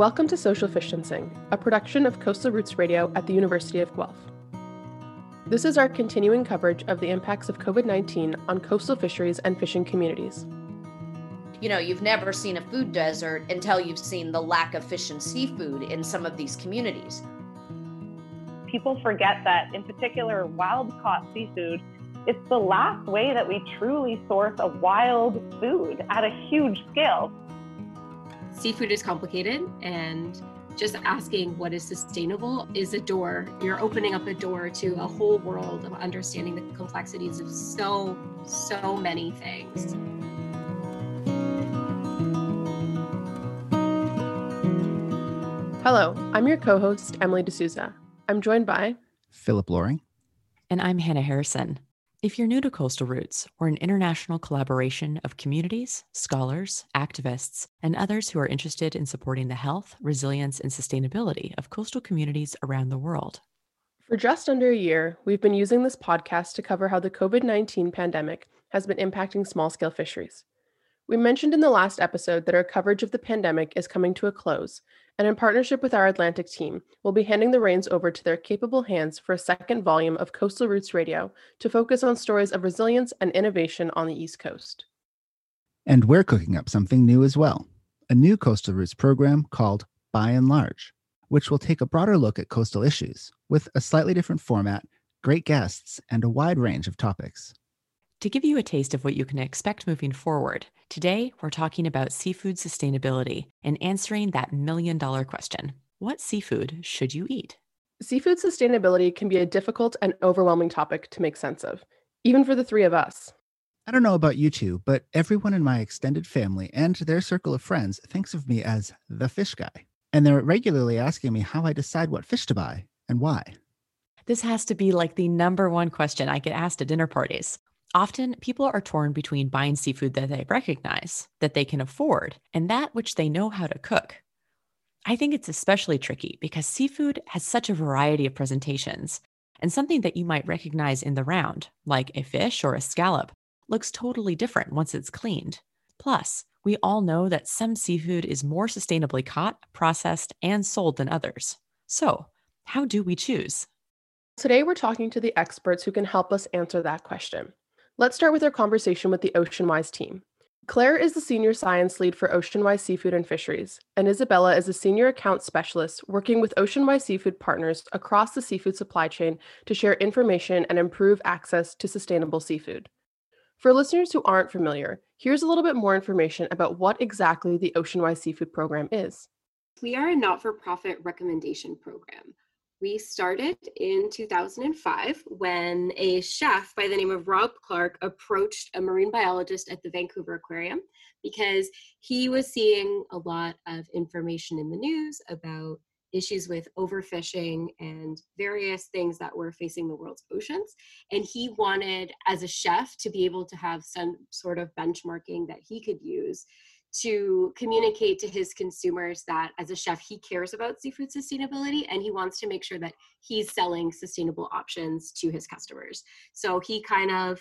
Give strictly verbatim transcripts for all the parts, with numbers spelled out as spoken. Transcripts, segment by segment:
Welcome to Social Fishtensing, a production of Coastal Roots Radio at the University of Guelph. This is our continuing coverage of the impacts of COVID nineteen on coastal fisheries and fishing communities. You know, you've never seen a food desert until you've seen the lack of fish and seafood in some of these communities. People forget that, in particular, wild-caught seafood, it's the last way that we truly source a wild food at a huge scale. Seafood is complicated, and just asking what is sustainable is a door. You're opening up a door to a whole world of understanding the complexities of so, so many things. Hello, I'm your co-host, Emily D'Souza. I'm joined by Philip Loring. And I'm Hannah Harrison. If you're new to Coastal Roots, we're an international collaboration of communities, scholars, activists, and others who are interested in supporting the health, resilience, and sustainability of coastal communities around the world. For just under a year, we've been using this podcast to cover how the COVID nineteen pandemic has been impacting small-scale fisheries. We mentioned in the last episode that our coverage of the pandemic is coming to a close, and in partnership with our Atlantic team, we'll be handing the reins over to their capable hands for a second volume of Coastal Roots Radio to focus on stories of resilience and innovation on the East Coast. And we're cooking up something new as well, a new Coastal Roots program called By and Large, which will take a broader look at coastal issues with a slightly different format, great guests, and a wide range of topics. To give you a taste of what you can expect moving forward, today we're talking about seafood sustainability and answering that million-dollar question. What seafood should you eat? Seafood sustainability can be a difficult and overwhelming topic to make sense of, even for the three of us. I don't know about you two, but everyone in my extended family and their circle of friends thinks of me as the fish guy, and they're regularly asking me how I decide what fish to buy and why. This has to be like the number one question I get asked at dinner parties. Often, people are torn between buying seafood that they recognize, that they can afford, and that which they know how to cook. I think it's especially tricky because seafood has such a variety of presentations, and something that you might recognize in the round, like a fish or a scallop, looks totally different once it's cleaned. Plus, we all know that some seafood is more sustainably caught, processed, and sold than others. So, how do we choose? Today, we're talking to the experts who can help us answer that question. Let's start with our conversation with the Oceanwise team. Claire is the Senior Science Lead for Oceanwise Seafood and Fisheries, and Isabella is a Senior Account Specialist working with Oceanwise Seafood partners across the seafood supply chain to share information and improve access to sustainable seafood. For listeners who aren't familiar, here's a little bit more information about what exactly the Oceanwise Seafood program is. We are a not-for-profit recommendation program. We started in two thousand five when a chef by the name of Rob Clark approached a marine biologist at the Vancouver Aquarium because he was seeing a lot of information in the news about issues with overfishing and various things that were facing the world's oceans. And he wanted, as a chef, to be able to have some sort of benchmarking that he could use to communicate to his consumers that, as a chef, he cares about seafood sustainability and he wants to make sure that he's selling sustainable options to his customers. So he kind of,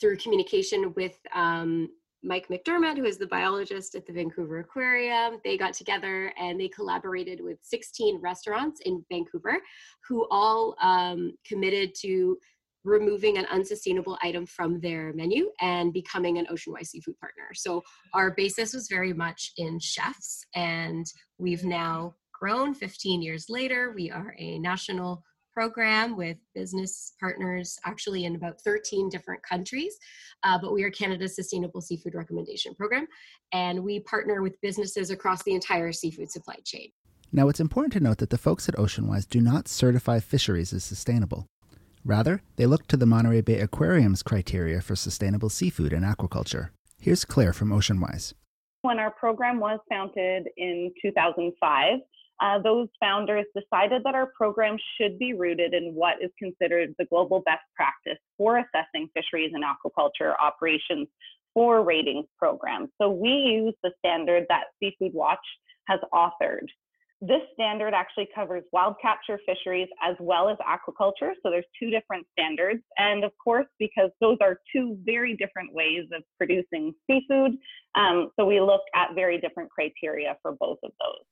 through communication with um, Mike McDermott, who is the biologist at the Vancouver Aquarium, they got together and they collaborated with sixteen restaurants in Vancouver who all um, committed to removing an unsustainable item from their menu and becoming an Oceanwise Seafood partner. So our basis was very much in chefs, and we've now grown fifteen years later. We are a national program with business partners actually in about thirteen different countries, uh, but we are Canada's Sustainable Seafood Recommendation Program, and we partner with businesses across the entire seafood supply chain. Now, it's important to note that the folks at Oceanwise do not certify fisheries as sustainable. Rather, they look to the Monterey Bay Aquarium's criteria for sustainable seafood and aquaculture. Here's Claire from Oceanwise. When our program was founded in two thousand five, uh, those founders decided that our program should be rooted in what is considered the global best practice for assessing fisheries and aquaculture operations for ratings programs. So we use the standard that Seafood Watch has authored. This standard actually covers wild capture fisheries as well as aquaculture. So there's two different standards. And of course, because those are two very different ways of producing seafood, um, so we look at very different criteria for both of those.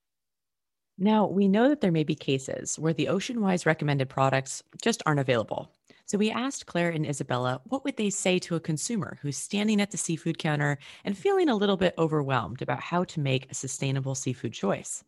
Now, we know that there may be cases where the Oceanwise recommended products just aren't available. So we asked Claire and Isabella, what would they say to a consumer who's standing at the seafood counter and feeling a little bit overwhelmed about how to make a sustainable seafood choice?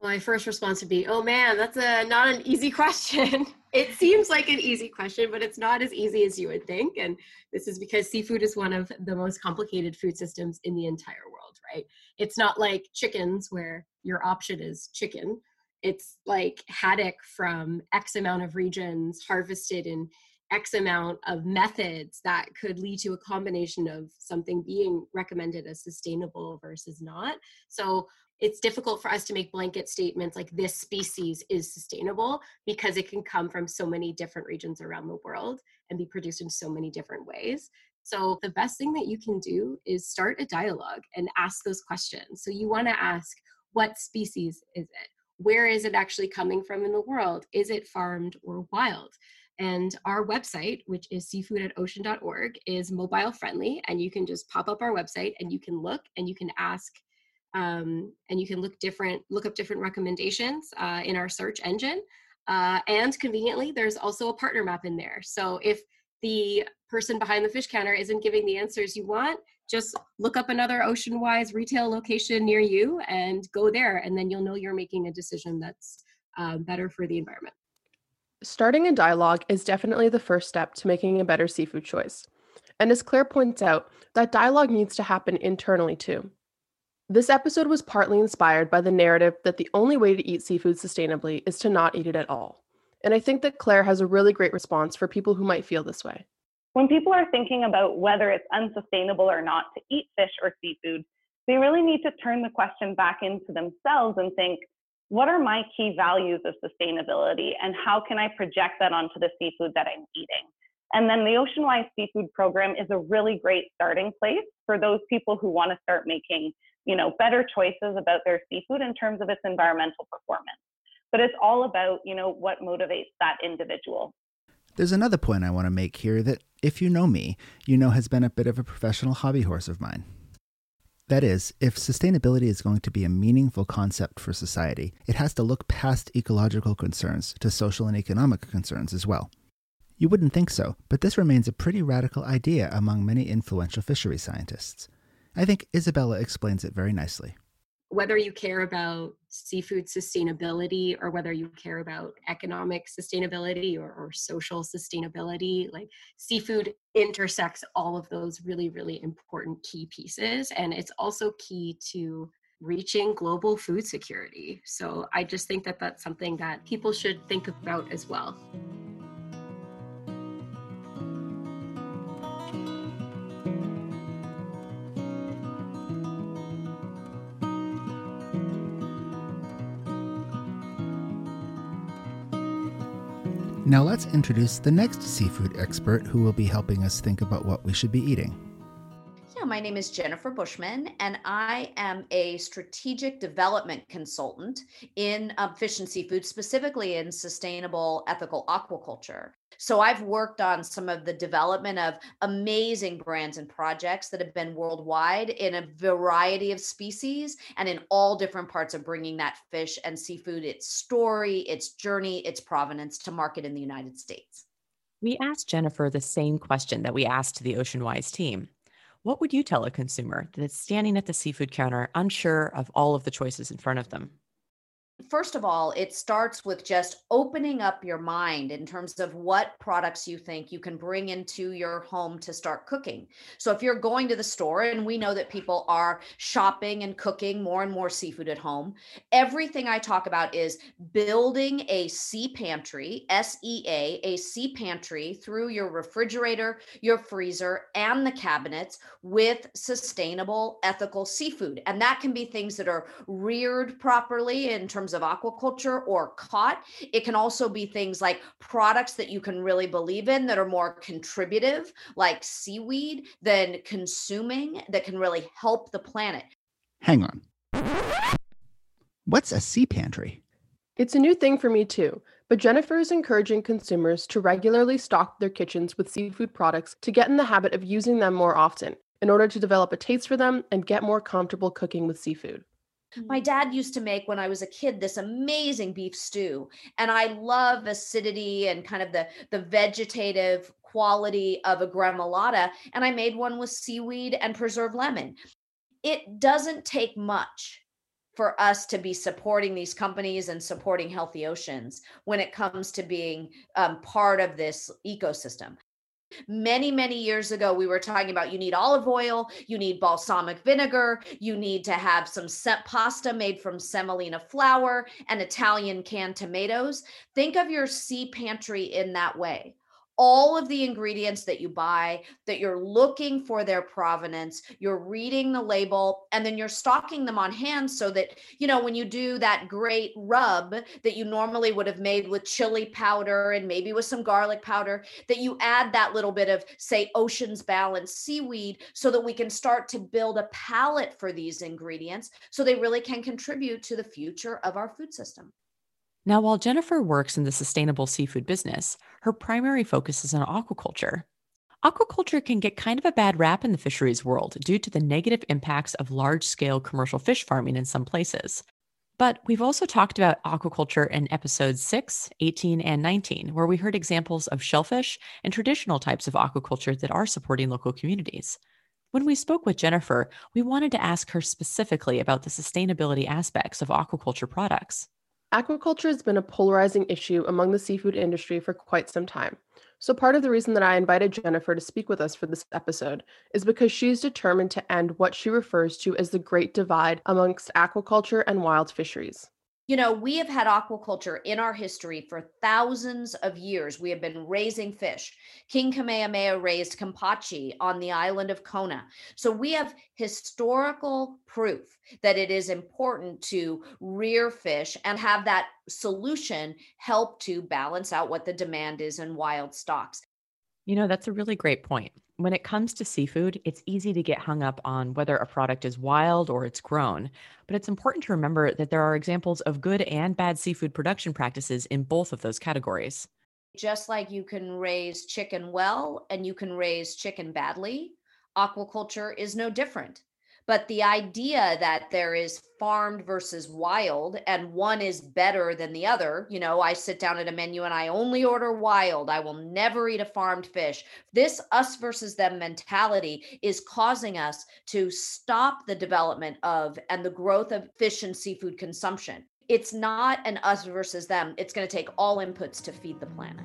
My first response would be, oh man, that's a, not an easy question. It seems like an easy question, but it's not as easy as you would think. And this is because seafood is one of the most complicated food systems in the entire world, right? It's not like chickens where your option is chicken. It's like haddock from X amount of regions harvested in X amount of methods that could lead to a combination of something being recommended as sustainable versus not. So it's difficult for us to make blanket statements like this species is sustainable because it can come from so many different regions around the world and be produced in so many different ways. So the best thing that you can do is start a dialogue and ask those questions. So you want to ask, what species is it? Where is it actually coming from in the world? Is it farmed or wild? And our website, which is seafood at ocean dot org, is mobile friendly, and you can just pop up our website and you can look and you can ask Um, and you can look different, look up different recommendations uh, in our search engine. Uh, and conveniently, there's also a partner map in there. So if the person behind the fish counter isn't giving the answers you want, just look up another Oceanwise retail location near you and go there. And then you'll know you're making a decision that's um, better for the environment. Starting a dialogue is definitely the first step to making a better seafood choice. And as Claire points out, that dialogue needs to happen internally too. This episode was partly inspired by the narrative that the only way to eat seafood sustainably is to not eat it at all. And I think that Claire has a really great response for people who might feel this way. When people are thinking about whether it's unsustainable or not to eat fish or seafood, they really need to turn the question back into themselves and think, what are my key values of sustainability and how can I project that onto the seafood that I'm eating? And then the Oceanwise Seafood Program is a really great starting place for those people who want to start making you know, better choices about their seafood in terms of its environmental performance. But it's all about, you know, what motivates that individual. There's another point I want to make here that, if you know me, you know has been a bit of a professional hobby horse of mine. That is, if sustainability is going to be a meaningful concept for society, it has to look past ecological concerns to social and economic concerns as well. You wouldn't think so, but this remains a pretty radical idea among many influential fishery scientists. I think Isabella explains it very nicely. Whether you care about seafood sustainability or whether you care about economic sustainability or, or social sustainability, like seafood intersects all of those really, really important key pieces. And it's also key to reaching global food security. So I just think that that's something that people should think about as well. Now let's introduce the next seafood expert who will be helping us think about what we should be eating. Yeah, my name is Jennifer Bushman, and I am a strategic development consultant in uh, fish and seafood, specifically in sustainable ethical aquaculture. So I've worked on some of the development of amazing brands and projects that have been worldwide in a variety of species and in all different parts of bringing that fish and seafood, its story, its journey, its provenance to market in the United States. We asked Jennifer the same question that we asked the Oceanwise team. What would you tell a consumer that's standing at the seafood counter unsure of all of the choices in front of them? First of all, it starts with just opening up your mind in terms of what products you think you can bring into your home to start cooking. So if you're going to the store, and we know that people are shopping and cooking more and more seafood at home, everything I talk about is building a sea pantry, S E A, a sea pantry through your refrigerator, your freezer, and the cabinets with sustainable, ethical seafood. And that can be things that are reared properly in terms of aquaculture or caught. It can also be things like products that you can really believe in that are more contributive, like seaweed, than consuming, that can really help the planet. Hang on. What's a sea pantry? It's a new thing for me too, but Jennifer is encouraging consumers to regularly stock their kitchens with seafood products to get in the habit of using them more often in order to develop a taste for them and get more comfortable cooking with seafood. My dad used to make, when I was a kid, this amazing beef stew. And I love acidity and kind of the, the vegetative quality of a gremolata. And I made one with seaweed and preserved lemon. It doesn't take much for us to be supporting these companies and supporting healthy oceans when it comes to being um, part of this ecosystem. Many, many years ago, we were talking about you need olive oil, you need balsamic vinegar, you need to have some pasta made from semolina flour and Italian canned tomatoes. Think of your sea pantry in that way. All of the ingredients that you buy, that you're looking for their provenance, you're reading the label, and then you're stocking them on hand so that, you know, when you do that great rub that you normally would have made with chili powder and maybe with some garlic powder, that you add that little bit of, say, Ocean's Balance seaweed so that we can start to build a palette for these ingredients so they really can contribute to the future of our food system. Now, while Jennifer works in the sustainable seafood business, her primary focus is on aquaculture. Aquaculture can get kind of a bad rap in the fisheries world due to the negative impacts of large-scale commercial fish farming in some places. But we've also talked about aquaculture in episodes six, eighteen, and nineteen, where we heard examples of shellfish and traditional types of aquaculture that are supporting local communities. When we spoke with Jennifer, we wanted to ask her specifically about the sustainability aspects of aquaculture products. Aquaculture has been a polarizing issue among the seafood industry for quite some time. So part of the reason that I invited Jennifer to speak with us for this episode is because she's determined to end what she refers to as the great divide amongst aquaculture and wild fisheries. You know, we have had aquaculture in our history for thousands of years. We have been raising fish. King Kamehameha raised Kampachi on the island of Kona. So we have historical proof that it is important to rear fish and have that solution help to balance out what the demand is in wild stocks. You know, that's a really great point. When it comes to seafood, it's easy to get hung up on whether a product is wild or it's grown, but it's important to remember that there are examples of good and bad seafood production practices in both of those categories. Just like you can raise chicken well and you can raise chicken badly, aquaculture is no different. But the idea that there is farmed versus wild and one is better than the other, you know, I sit down at a menu and I only order wild, I will never eat a farmed fish. This us versus them mentality is causing us to stop the development of and the growth of fish and seafood consumption. It's not an us versus them. It's going to take all inputs to feed the planet.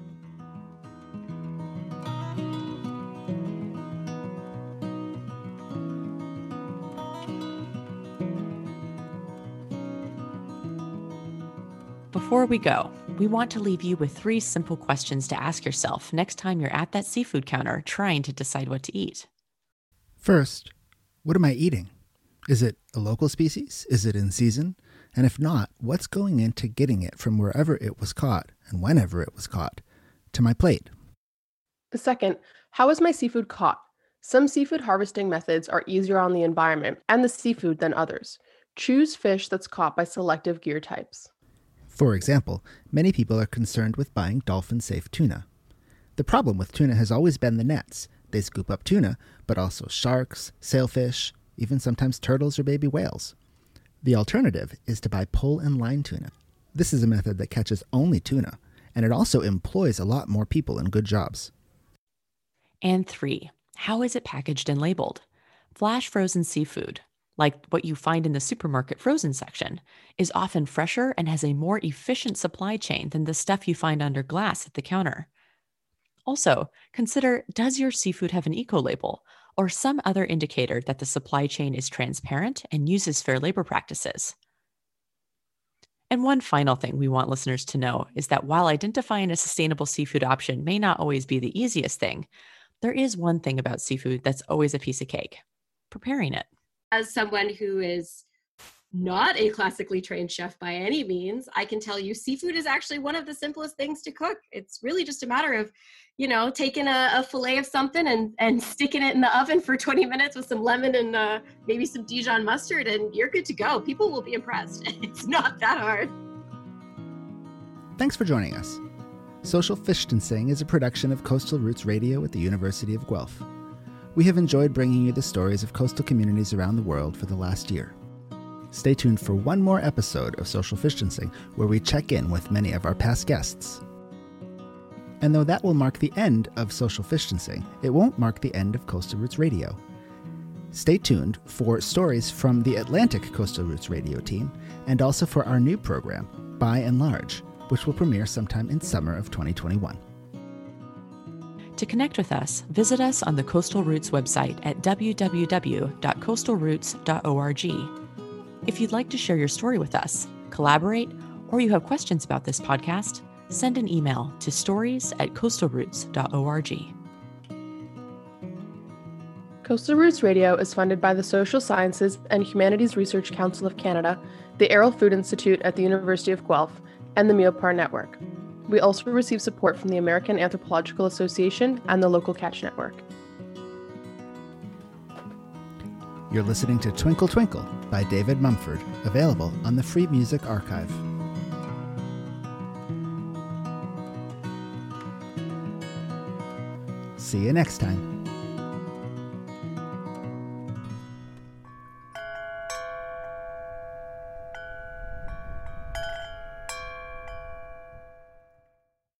Before we go, we want to leave you with three simple questions to ask yourself next time you're at that seafood counter trying to decide what to eat. First, what am I eating? Is it a local species? Is it in season? And if not, what's going into getting it from wherever it was caught and whenever it was caught to my plate? Second, how is my seafood caught? Some seafood harvesting methods are easier on the environment and the seafood than others. Choose fish that's caught by selective gear types. For example, many people are concerned with buying dolphin-safe tuna. The problem with tuna has always been the nets. They scoop up tuna, but also sharks, sailfish, even sometimes turtles or baby whales. The alternative is to buy pole and line tuna. This is a method that catches only tuna, and it also employs a lot more people in good jobs. And three, how is it packaged and labeled? Flash frozen seafood, like what you find in the supermarket frozen section, is often fresher and has a more efficient supply chain than the stuff you find under glass at the counter. Also, consider, does your seafood have an eco-label or some other indicator that the supply chain is transparent and uses fair labor practices? And one final thing we want listeners to know is that while identifying a sustainable seafood option may not always be the easiest thing, there is one thing about seafood that's always a piece of cake: preparing it. As someone who is not a classically trained chef by any means, I can tell you seafood is actually one of the simplest things to cook. It's really just a matter of, you know, taking a, a fillet of something and, and sticking it in the oven for twenty minutes with some lemon and uh, maybe some Dijon mustard, and you're good to go. People will be impressed. It's not that hard. Thanks for joining us. Social Fishtensing is a production of Coastal Roots Radio at the University of Guelph. We have enjoyed bringing you the stories of coastal communities around the world for the last year. Stay tuned for one more episode of Social Fishtensing, where we check in with many of our past guests. And though that will mark the end of Social Fishtensing, it won't mark the end of Coastal Roots Radio. Stay tuned for stories from the Atlantic Coastal Roots Radio team, and also for our new program, By and Large, which will premiere sometime in summer of twenty twenty-one. To connect with us, visit us on the Coastal Roots website at w w w dot coastal roots dot org. If you'd like to share your story with us, collaborate, or you have questions about this podcast, send an email to stories at coastal roots dot org. Coastal Roots Radio is funded by the Social Sciences and Humanities Research Council of Canada, the Errol Food Institute at the University of Guelph, and the Meopar Network. We also receive support from the American Anthropological Association and the Local Catch Network. You're listening to Twinkle Twinkle by David Mumford, available on the Free Music Archive. See you next time.